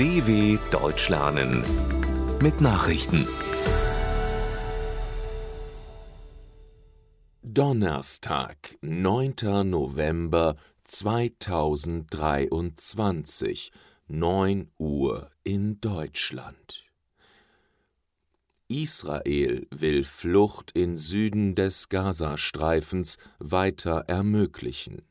DW Deutsch lernen mit Nachrichten. Donnerstag, 9. November 2023, 9 Uhr in Deutschland. Israel will Flucht in Süden des Gazastreifens weiter ermöglichen.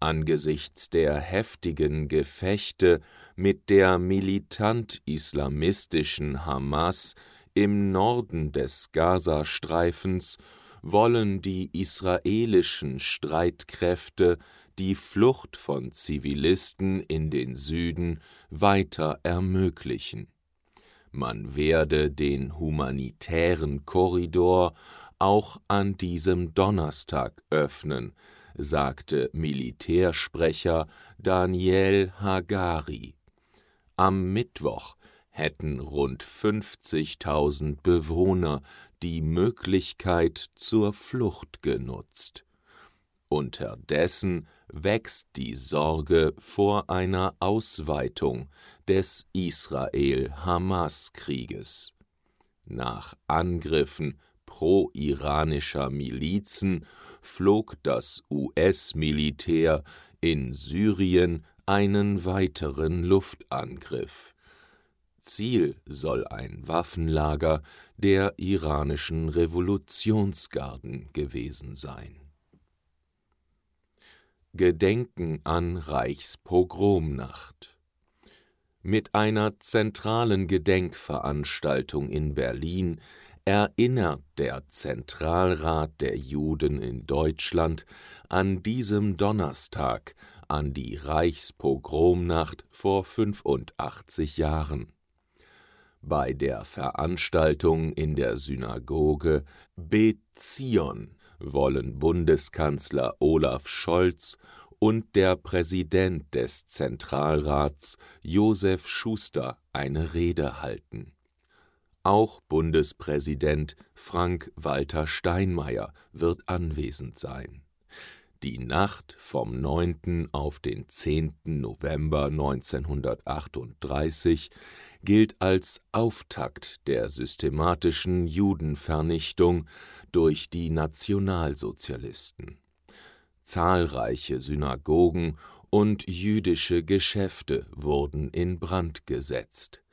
Angesichts der heftigen Gefechte mit der militant-islamistischen Hamas im Norden des Gazastreifens wollen die israelischen Streitkräfte die Flucht von Zivilisten in den Süden weiter ermöglichen. Man werde den humanitären Korridor auch an diesem Donnerstag öffnen, sagte Militärsprecher Daniel Hagari. Am Mittwoch hätten rund 50.000 Bewohner die Möglichkeit zur Flucht genutzt. Unterdessen wächst die Sorge vor einer Ausweitung des Israel-Hamas-Krieges. Nach Angriffen pro-iranischer Milizen flog das US-Militär in Syrien einen weiteren Luftangriff. Ziel soll ein Waffenlager der iranischen Revolutionsgarden gewesen sein. Gedenken an Reichspogromnacht. Mit einer zentralen Gedenkveranstaltung in Berlin erinnert der Zentralrat der Juden in Deutschland an diesem Donnerstag an die Reichspogromnacht vor 85 Jahren. Bei der Veranstaltung in der Synagoge Beth Zion wollen Bundeskanzler Olaf Scholz und der Präsident des Zentralrats Josef Schuster eine Rede halten. Auch Bundespräsident Frank-Walter Steinmeier wird anwesend sein. Die Nacht vom 9. auf den 10. November 1938 gilt als Auftakt der systematischen Judenvernichtung durch die Nationalsozialisten. Zahlreiche Synagogen und jüdische Geschäfte wurden in Brand gesetzt.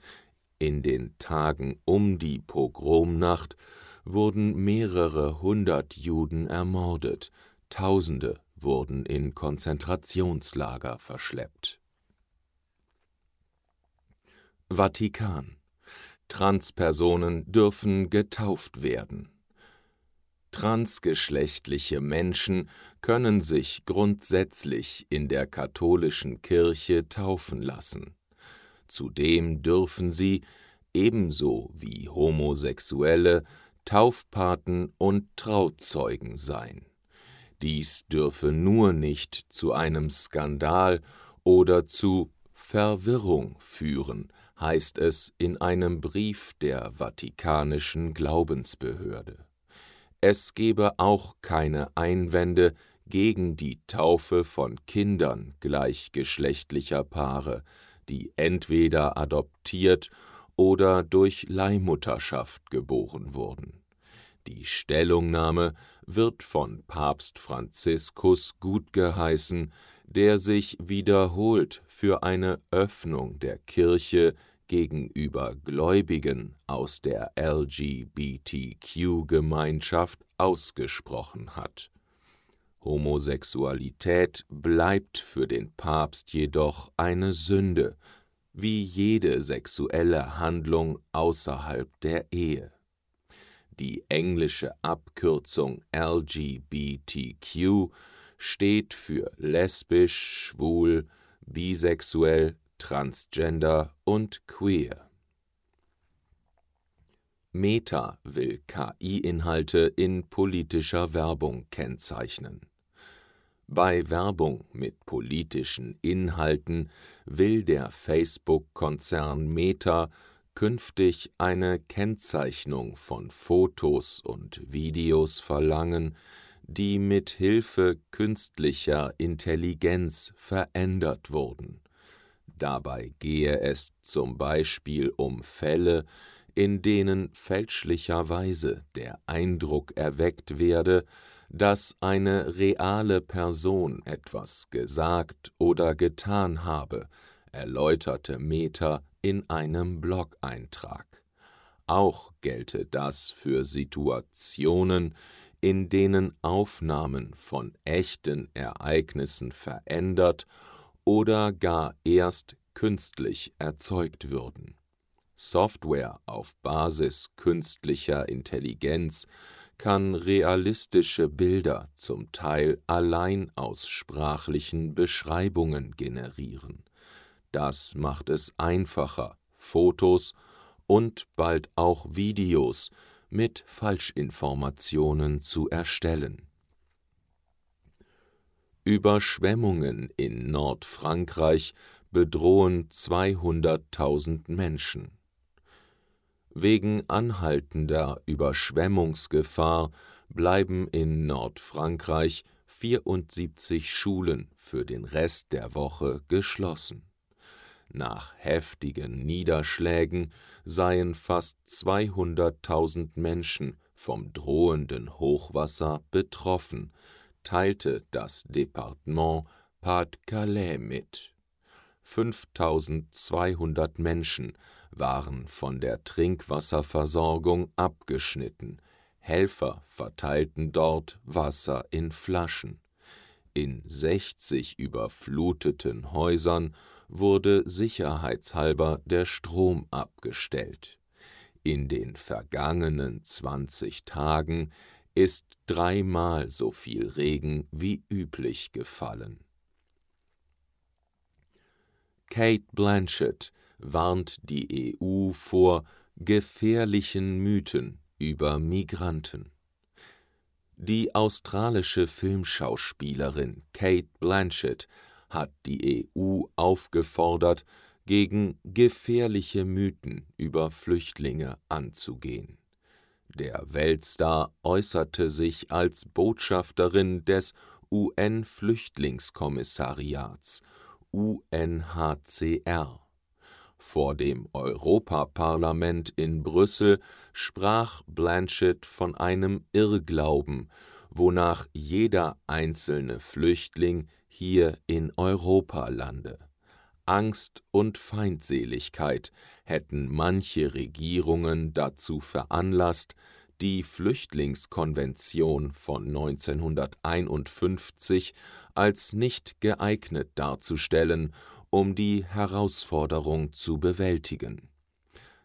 In den Tagen um die Pogromnacht wurden mehrere hundert Juden ermordet, Tausende wurden in Konzentrationslager verschleppt. Vatikan. Transpersonen dürfen getauft werden. Transgeschlechtliche Menschen können sich grundsätzlich in der katholischen Kirche taufen lassen. Zudem dürfen sie, ebenso wie Homosexuelle, Taufpaten und Trauzeugen sein. Dies dürfe nur nicht zu einem Skandal oder zu Verwirrung führen, heißt es in einem Brief der Vatikanischen Glaubensbehörde. Es gebe auch keine Einwände gegen die Taufe von Kindern gleichgeschlechtlicher Paare, die entweder adoptiert oder durch Leihmutterschaft geboren wurden. Die Stellungnahme wird von Papst Franziskus gutgeheißen, der sich wiederholt für eine Öffnung der Kirche gegenüber Gläubigen aus der LGBTQ-Gemeinschaft ausgesprochen hat. Homosexualität bleibt für den Papst jedoch eine Sünde, wie jede sexuelle Handlung außerhalb der Ehe. Die englische Abkürzung LGBTQ steht für lesbisch, schwul, bisexuell, transgender und queer. Meta will KI-Inhalte in politischer Werbung kennzeichnen. Bei Werbung mit politischen Inhalten will der Facebook-Konzern Meta künftig eine Kennzeichnung von Fotos und Videos verlangen, die mit Hilfe künstlicher Intelligenz verändert wurden. Dabei gehe es zum Beispiel um Fälle, in denen fälschlicherweise der Eindruck erweckt werde, dass eine reale Person etwas gesagt oder getan habe, erläuterte Meta in einem Blog-Eintrag. Auch gelte das für Situationen, in denen Aufnahmen von echten Ereignissen verändert oder gar erst künstlich erzeugt würden. Software auf Basis künstlicher Intelligenz kann realistische Bilder zum Teil allein aus sprachlichen Beschreibungen generieren. Das macht es einfacher, Fotos und bald auch Videos mit Falschinformationen zu erstellen. Überschwemmungen in Nordfrankreich bedrohen 200.000 Menschen. Wegen anhaltender Überschwemmungsgefahr bleiben in Nordfrankreich 74 Schulen für den Rest der Woche geschlossen. Nach heftigen Niederschlägen seien fast 200.000 Menschen vom drohenden Hochwasser betroffen, teilte das Departement Pas-de-Calais mit. 5.200 Menschen waren von der Trinkwasserversorgung abgeschnitten. Helfer verteilten dort Wasser in Flaschen. In 60 überfluteten Häusern wurde sicherheitshalber der Strom abgestellt. In den vergangenen 20 Tagen ist dreimal so viel Regen wie üblich gefallen. Cate Blanchett warnt die EU vor gefährlichen Mythen über Migranten. Die australische Filmschauspielerin Cate Blanchett hat die EU aufgefordert, gegen gefährliche Mythen über Flüchtlinge anzugehen. Der Weltstar äußerte sich als Botschafterin des UN-Flüchtlingskommissariats, UNHCR. Vor dem Europaparlament in Brüssel sprach Blanchett von einem Irrglauben, wonach jeder einzelne Flüchtling hier in Europa lande. Angst und Feindseligkeit hätten manche Regierungen dazu veranlasst, die Flüchtlingskonvention von 1951 als nicht geeignet darzustellen, um die Herausforderung zu bewältigen.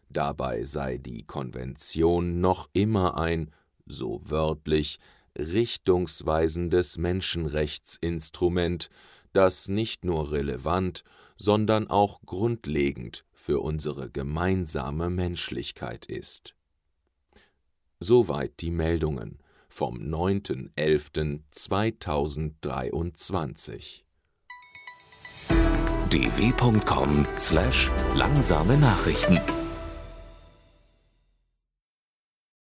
Dabei sei die Konvention noch immer ein, so wörtlich, richtungsweisendes Menschenrechtsinstrument, das nicht nur relevant, sondern auch grundlegend für unsere gemeinsame Menschlichkeit ist. Soweit die Meldungen vom 9.11.2023. dw.com/langsame Nachrichten